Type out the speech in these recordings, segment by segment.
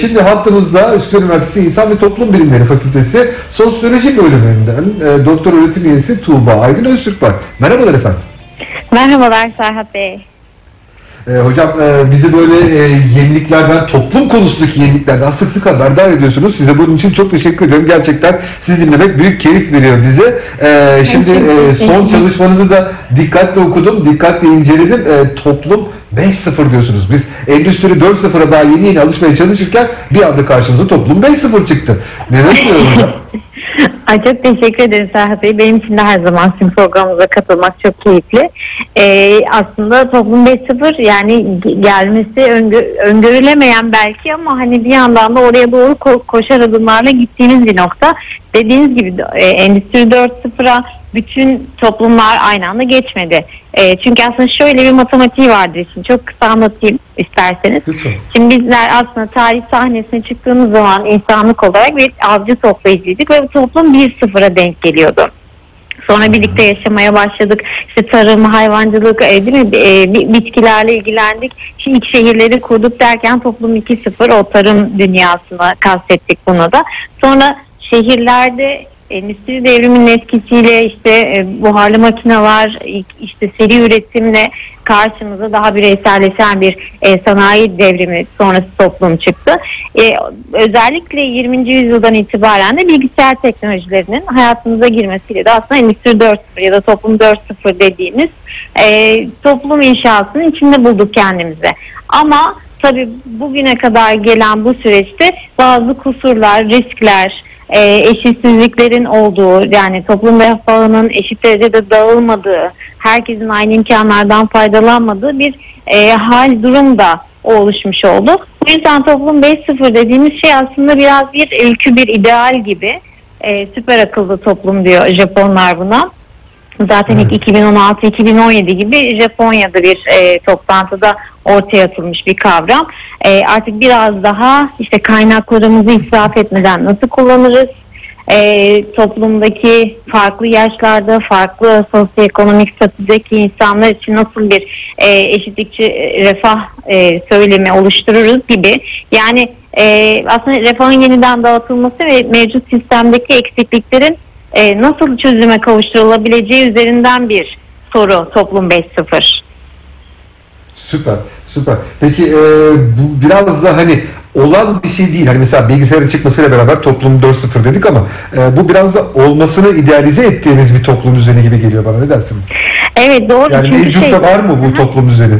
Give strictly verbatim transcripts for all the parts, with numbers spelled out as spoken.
Şimdi hattımızda Üsküdar Üniversitesi İnsan ve Toplum Bilimleri Fakültesi Sosyoloji Bölümünden e, Doktor Öğretim Üyesi Tuğba Aydın Öztürk var. Merhabalar efendim. Merhabalar Serhat Bey. E, hocam e, bizi böyle e, yeniliklerden, toplum konusundaki yeniliklerden sık sık haberdar ediyorsunuz. Size bunun için çok teşekkür ediyorum. Gerçekten sizi dinlemek büyük keyif veriyor bize. E, şimdi e, son çalışmanızı da dikkatle okudum, dikkatle inceledim. E, toplum beş nokta sıfır diyorsunuz. Biz Endüstri dört nokta sıfıra daha yeni yeni alışmaya çalışırken bir anda karşımıza toplum beş nokta sıfır çıktı. Neden diyor hocam? Ay, çok teşekkür ederim Serhat Bey. Benim için de her zaman sizin programımıza katılmak çok keyifli. Ee, aslında toplum beş nokta sıfır yani gelmesi öngör, öngörülemeyen belki ama hani bir yandan da oraya doğru ko koşar adımlarla gittiğiniz bir nokta. Dediğiniz gibi e, Endüstri dört nokta sıfıra bütün toplumlar aynı anda geçmedi. E, çünkü aslında şöyle bir matematiği vardır. Şimdi çok kısa anlatayım isterseniz. Lütfen. Şimdi bizler aslında tarih sahnesine çıktığımız zaman insanlık olarak bir avcı toplayıcıydık ve bu toplum bir sıfıra denk geliyordu. Sonra birlikte yaşamaya başladık. İşte tarım, hayvancılık, değil mi? Bitkilerle ilgilendik. Şimdi ilk şehirleri kurduk derken toplum iki sıfır, o tarım dünyasına kastettik bunu da. Sonra şehirlerde endüstri devriminin etkisiyle işte buharlı makineler, işte seri üretimle karşımıza daha bireyselleşen bir sanayi devrimi sonrası toplum çıktı. Özellikle yirminci yüzyıldan itibaren de bilgisayar teknolojilerinin hayatımıza girmesiyle de aslında Endüstri dört nokta sıfır ya da Toplum dört nokta sıfır dediğimiz toplum inşasının içinde bulduk kendimizi. Ama tabii bugüne kadar gelen bu süreçte bazı kusurlar, riskler, Ee, eşitsizliklerin olduğu, yani toplum ve falanın eşit derecede dağılmadığı, herkesin aynı imkanlardan faydalanmadığı bir e, hal durumda oluşmuş oldu. Bu yüzden toplum beş nokta sıfır dediğimiz şey aslında biraz bir ülkü, bir ideal gibi. E, süper akıllı toplum diyor Japonlar buna. Zaten evet. iki bin on altı iki bin on yedi gibi Japonya'da bir e, toplantıda ortaya atılmış bir kavram. E, artık biraz daha işte kaynaklarımızı israf etmeden nasıl kullanırız? E, toplumdaki farklı yaşlarda, farklı sosyoekonomik statüdeki insanlar için nasıl bir e, eşitlikçi refah e, söylemi oluştururuz gibi. Yani e, aslında refahın yeniden dağıtılması ve mevcut sistemdeki eksikliklerin e, nasıl çözüme kavuşturulabileceği üzerinden bir soru toplum beş nokta sıfır. Süper, süper. Peki e, bu biraz da hani olan bir şey değil. Hani mesela bilgisayarın çıkmasıyla beraber toplum dört nokta sıfır dedik ama e, bu biraz da olmasını idealize ettiğimiz bir toplum düzeni gibi geliyor bana. Ne dersiniz? Evet, doğru. Yani mevcutta şey... var mı bu toplum düzeni?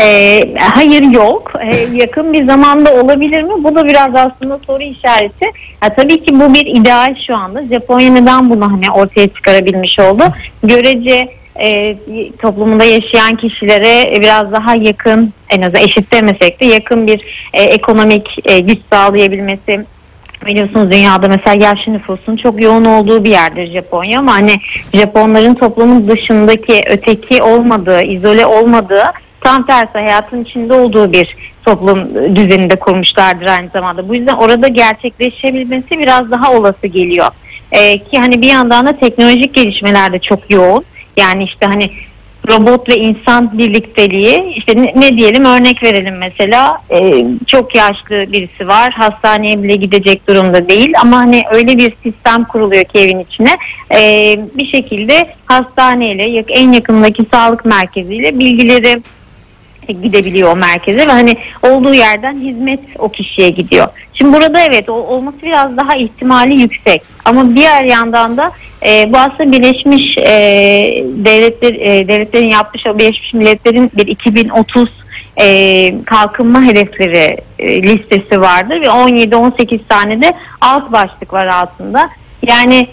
E, hayır, yok. E, yakın bir zamanda olabilir mi? Bu da biraz aslında soru işareti. Ya, tabii ki bu bir ideal şu anda. Japonya neden bunu hani ortaya çıkarabilmiş oldu? Görece E, toplumunda yaşayan kişilere biraz daha yakın, en azından eşit demesek de yakın bir e, ekonomik e, güç sağlayabilmesi. Biliyorsunuz dünyada mesela yaşlı nüfusun çok yoğun olduğu bir yerdir Japonya ama hani Japonların toplumun dışındaki, öteki olmadığı, izole olmadığı, tam tersi hayatın içinde olduğu bir toplum düzeninde kurmuşlardır aynı zamanda. Bu yüzden orada gerçekleşebilmesi biraz daha olası geliyor. E, ki hani bir yandan da teknolojik gelişmeler de çok yoğun. Yani işte hani robot ve insan birlikteliği, işte ne, ne diyelim, örnek verelim mesela e, çok yaşlı birisi var, hastaneye bile gidecek durumda değil ama hani öyle bir sistem kuruluyor ki evin içine e, bir şekilde hastaneyle, en yakındaki sağlık merkeziyle bilgileri gidebiliyor o merkeze ve hani olduğu yerden hizmet o kişiye gidiyor. Şimdi burada evet olması biraz daha ihtimali yüksek ama diğer yandan da e, bu aslında Birleşmiş e, Devletler e, devletlerin yapmış o Birleşmiş Milletler'in bir iki bin otuz e, kalkınma hedefleri e, listesi vardır ve on yedi on sekiz tane de alt başlık var altında. Yani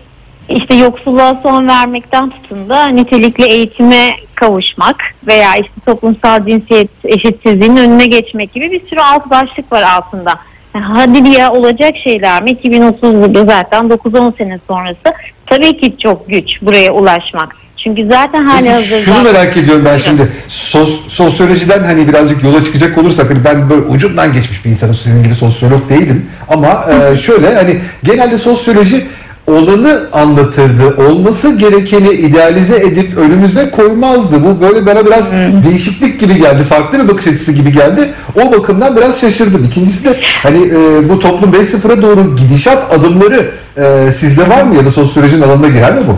İşte yoksulluğa son vermekten tutun da nitelikli eğitime kavuşmak veya işte toplumsal cinsiyet eşitsizliğinin önüne geçmek gibi bir sürü alt başlık var altında. Yani hadi bir ya olacak şeyler mi? iki bin otuzda zaten dokuz on sene sonrası tabii ki çok güç buraya ulaşmak. Çünkü zaten hali hazırda. Şunu merak ediyorum ben şimdi. Sos, sosyolojiden hani birazcık yola çıkacak olursak, hani ben böyle ucundan geçmiş bir insanım, sizin gibi sosyolog değilim ama e, şöyle hani genelde sosyoloji olanı anlatırdı. Olması gerekeni idealize edip önümüze koymazdı. Bu böyle bana biraz hmm. değişiklik gibi geldi. Farklı bir bakış açısı gibi geldi. O bakımdan biraz şaşırdım. İkincisi de hani e, bu toplum beş nokta sıfıra doğru gidişat adımları e, sizde var mı? Ya da sosyolojinin alanına girer mi bu?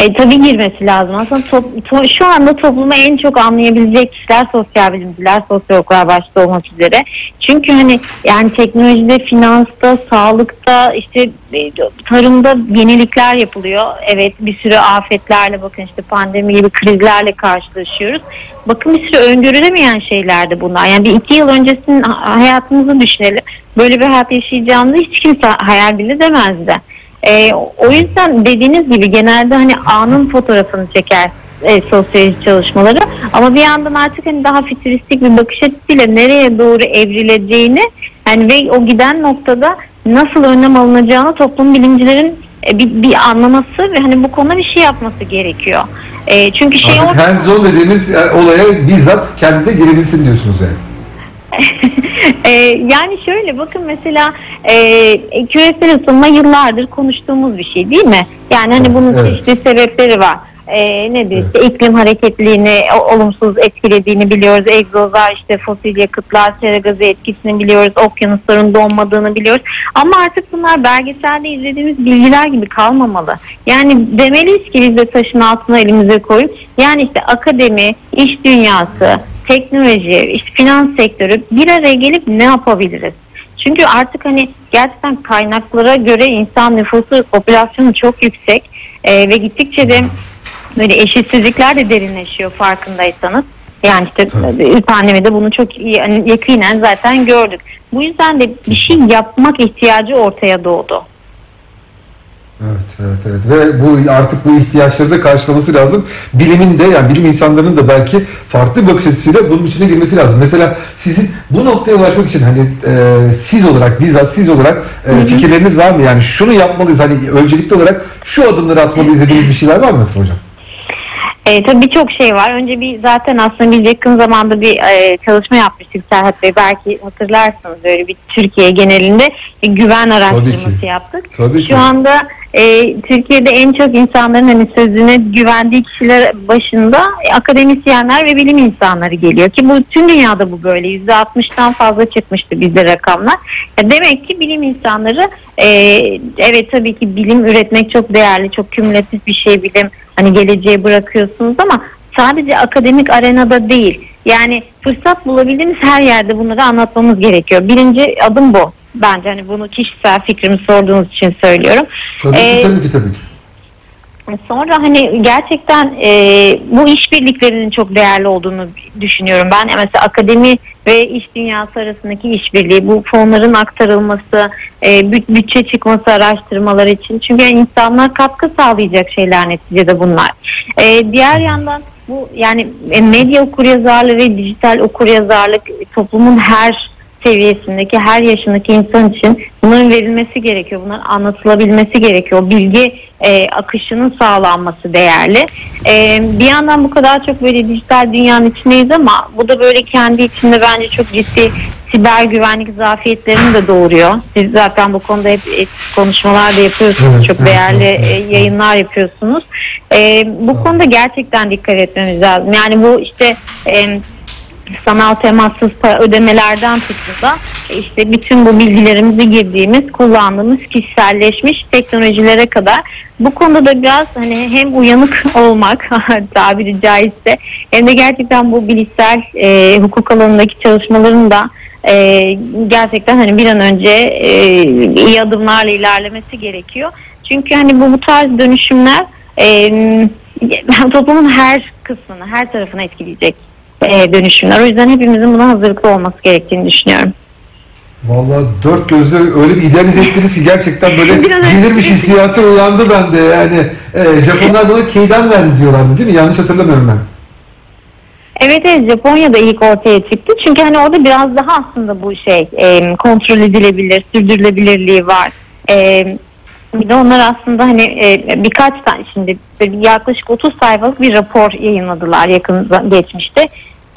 E, tabii girmesi lazım. Aslında top, to, şu anda toplumu en çok anlayabilecek kişiler sosyal bilimciler, sosyologlar başta olmak üzere. Çünkü hani yani teknolojide, finansta, sağlıkta, işte tarımda yenilikler yapılıyor. Evet, bir sürü afetlerle, bakın işte pandemi gibi krizlerle karşılaşıyoruz. Bakın bir sürü öngörülemeyen şeylerdi bunlar. Yani bir iki yıl öncesinin hayatımızı düşünelim. Böyle bir hayat yaşayacağımızı hiç kimse hayal bile demezdi. Ee, o yüzden dediğiniz gibi genelde hani anın fotoğrafını çeker e, sosyoloji çalışmaları, ama bir yandan artık hani daha fütüristik bir bakış açısıyla nereye doğru evrileceğini, yani ve o giden noktada nasıl önlem alınacağını toplum bilimcilerin e, bir, bir anlaması ve hani bu konuda bir şey yapması gerekiyor. E, çünkü şey artık hands-on dediğimiz yani, olaya bizzat kendi de girebilsin diyorsunuz yani. e, yani şöyle bakın mesela e, küresel ısınma yıllardır konuştuğumuz bir şey değil mi? Yani hani bunun evet. çeşitli sebepleri var. E, ne diyor evet. işte iklim hareketliğini olumsuz etkilediğini biliyoruz. Egzozlar, işte fosil yakıtlar, sera gazı etkisini biliyoruz. Okyanusların donmadığını biliyoruz. Ama artık bunlar belgeselde izlediğimiz bilgiler gibi kalmamalı. Yani demeliyiz ki biz de taşın altına elimize koyup, yani işte akademi, iş dünyası, teknoloji, işte finans sektörü bir araya gelip ne yapabiliriz? Çünkü artık hani gerçekten kaynaklara göre insan nüfusu, popülasyonu çok yüksek ee, ve gittikçe de böyle eşitsizlikler de derinleşiyor farkındaysanız. Yani işte tabii. Pandemide bunu çok iyi, yani yakinen zaten gördük. Bu yüzden de bir şey yapmak ihtiyacı ortaya doğdu. Evet, evet, evet. Ve bu artık bu ihtiyaçları da karşılaması lazım. Bilimin de, yani bilim insanlarının da belki farklı bakış açısıyla bunun içine girmesi lazım. Mesela sizin bu noktaya ulaşmak için hani e, siz olarak, bizzat siz olarak e, hı hı. fikirleriniz var mı? Yani şunu yapmalıyız, hani öncelikli olarak şu adımları atmalıyız dediğiniz bir şeyler var mı hocam? E, tabii birçok şey var. Önce bir zaten aslında biz yakın zamanda bir e, çalışma yapmıştık Serhat Bey. Belki hatırlarsınız, böyle bir Türkiye genelinde bir güven araştırması yaptık. Tabii Şu ki. anda e, Türkiye'de en çok insanların hani sözüne güvendiği kişiler başında e, akademisyenler ve bilim insanları geliyor. Ki bu tüm dünyada bu böyle. yüzde altmıştan fazla çıkmıştı bizde rakamlar. Ya demek ki bilim insanları e, evet tabii ki bilim üretmek çok değerli, çok kümülatif bir şey bilim. Hani geleceğe bırakıyorsunuz ama sadece akademik arenada değil. Yani fırsat bulabildiğimiz her yerde bunları anlatmamız gerekiyor. Birinci adım bu. Bence hani bunu kişisel fikrimi sorduğunuz için söylüyorum. Tabii ki, ee, tabii ki, tabii ki. Sonra hani gerçekten e, bu işbirliklerinin çok değerli olduğunu düşünüyorum. Ben mesela akademi ve iş dünyası arasındaki işbirliği, bu fonların aktarılması, e, bütçe çıkması araştırmalar için. Çünkü yani insanlar katkı sağlayacak şeyler neticede bunlar. E, diğer yandan bu yani medya okuryazarlığı ve dijital okuryazarlık toplumun her seviyesindeki, her yaşındaki insan için bunların verilmesi gerekiyor. Bunların anlatılabilmesi gerekiyor. Bilgi e, akışının sağlanması değerli. E, bir yandan bu kadar çok böyle dijital dünyanın içindeyiz ama bu da böyle kendi içinde bence çok ciddi siber güvenlik zafiyetlerini de doğuruyor. Siz zaten bu konuda hep konuşmalar da yapıyorsunuz. Evet, çok değerli evet. yayınlar yapıyorsunuz. E, bu konuda gerçekten dikkat etmemiz lazım. Yani bu işte e, sanal temassız para ödemelerden tutun da işte bütün bu bilgilerimizi girdiğimiz, kullandığımız kişiselleşmiş teknolojilere kadar bu konuda da biraz hani hem uyanık olmak tabiri caizse, hem de gerçekten bu bilişsel e, hukuk alanındaki çalışmaların da e, gerçekten hani bir an önce e, iyi adımlarla ilerlemesi gerekiyor. Çünkü hani bu, bu tarz dönüşümler e, toplumun her kısmını, her tarafına etkileyecek dönüşümler. O yüzden hepimizin buna hazırlıklı olması gerektiğini düşünüyorum. Vallahi dört gözle öyle bir idealize ettiniz ki gerçekten böyle gelirmiş hissiyatı uyandı bende. Yani e, Japonlar buna keidanren diyorlardı değil mi? Yanlış hatırlamıyorum ben. Evet, evet, Japonya'da ilk ortaya çıktı. Çünkü hani orada biraz daha aslında bu şey e, kontrol edilebilir, sürdürülebilirliği var. E, bir de onlar aslında hani e, birkaç tane şimdi yaklaşık otuz sayfalık bir rapor yayınladılar yakın geçmişte.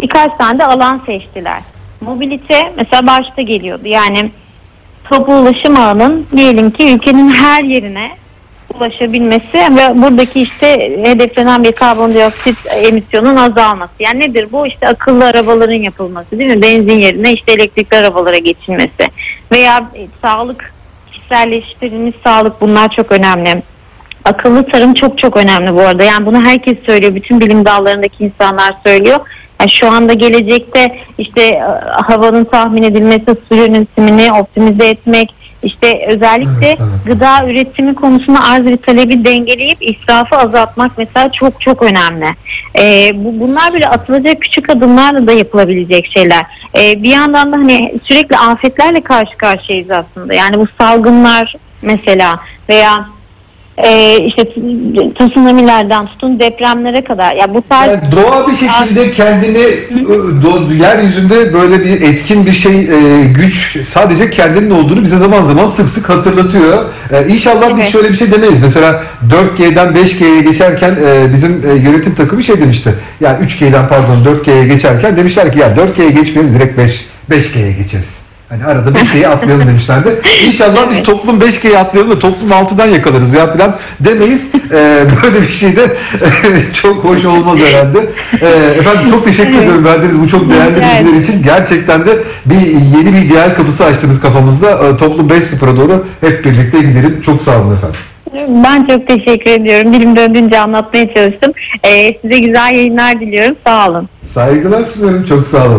Birkaç tane de alan seçtiler. Mobilite mesela başta geliyordu. Yani toplu ulaşım ağının diyelim ki ülkenin her yerine ulaşabilmesi ve buradaki işte hedeflenen bir karbondioksit emisyonun azalması. Yani nedir bu? İşte akıllı arabaların yapılması, değil mi? Benzin yerine işte elektrikli arabalara geçilmesi veya sağlık, kişiselleştirilmiş sağlık, bunlar çok önemli. Akıllı tarım çok çok önemli bu arada. Yani bunu herkes söylüyor. Bütün bilim dallarındaki insanlar söylüyor. Yani şu anda gelecekte işte havanın tahmin edilmesi, su yönetimini optimize etmek, işte özellikle evet, evet. gıda üretimi konusunda arz ve talebi dengeleyip israfı azaltmak mesela çok çok önemli. Ee, bu, bunlar böyle atılacak küçük adımlarla da yapılabilecek şeyler. Ee, bir yandan da hani sürekli afetlerle karşı karşıyayız aslında. Yani bu salgınlar mesela veya Ee, işte tsunamilerden tutun depremlere kadar. Ya bu tarz yani doğa bir şekilde kendini do, yeryüzünde böyle bir etkin bir şey e, güç sadece kendinin olduğunu bize zaman zaman sık sık hatırlatıyor. E, İnşallah evet. biz şöyle bir şey demeyiz. Mesela dört G'den beş G'ye geçerken e, bizim e, yönetim takımı şey demişti. Yani üç G'den pardon dört G'ye geçerken demişler ki ya dört G'ye geçmeyelim, direkt beş G'ye geçeriz. Hani arada beş G'yi atlayalım demişlerdi. İnşallah evet. biz toplum beş G'yi atlayalım da toplum altıdan yakalarız ya falan demeyiz. Ee, böyle bir şey de çok hoş olmaz herhalde. Ee, efendim çok teşekkür evet. ediyorum verdiğiniz bu çok değerli evet. bilgiler için. Gerçekten de bir yeni bir diğer kapısı açtınız kafamızda. Toplum beş nokta sıfıra doğru hep birlikte gidelim. Çok sağ olun efendim. Ben çok teşekkür ediyorum. Dilim döndüğünce anlatmaya çalıştım. Ee, size güzel yayınlar diliyorum. Sağ olun. Saygılar sunarım. Çok sağ olun.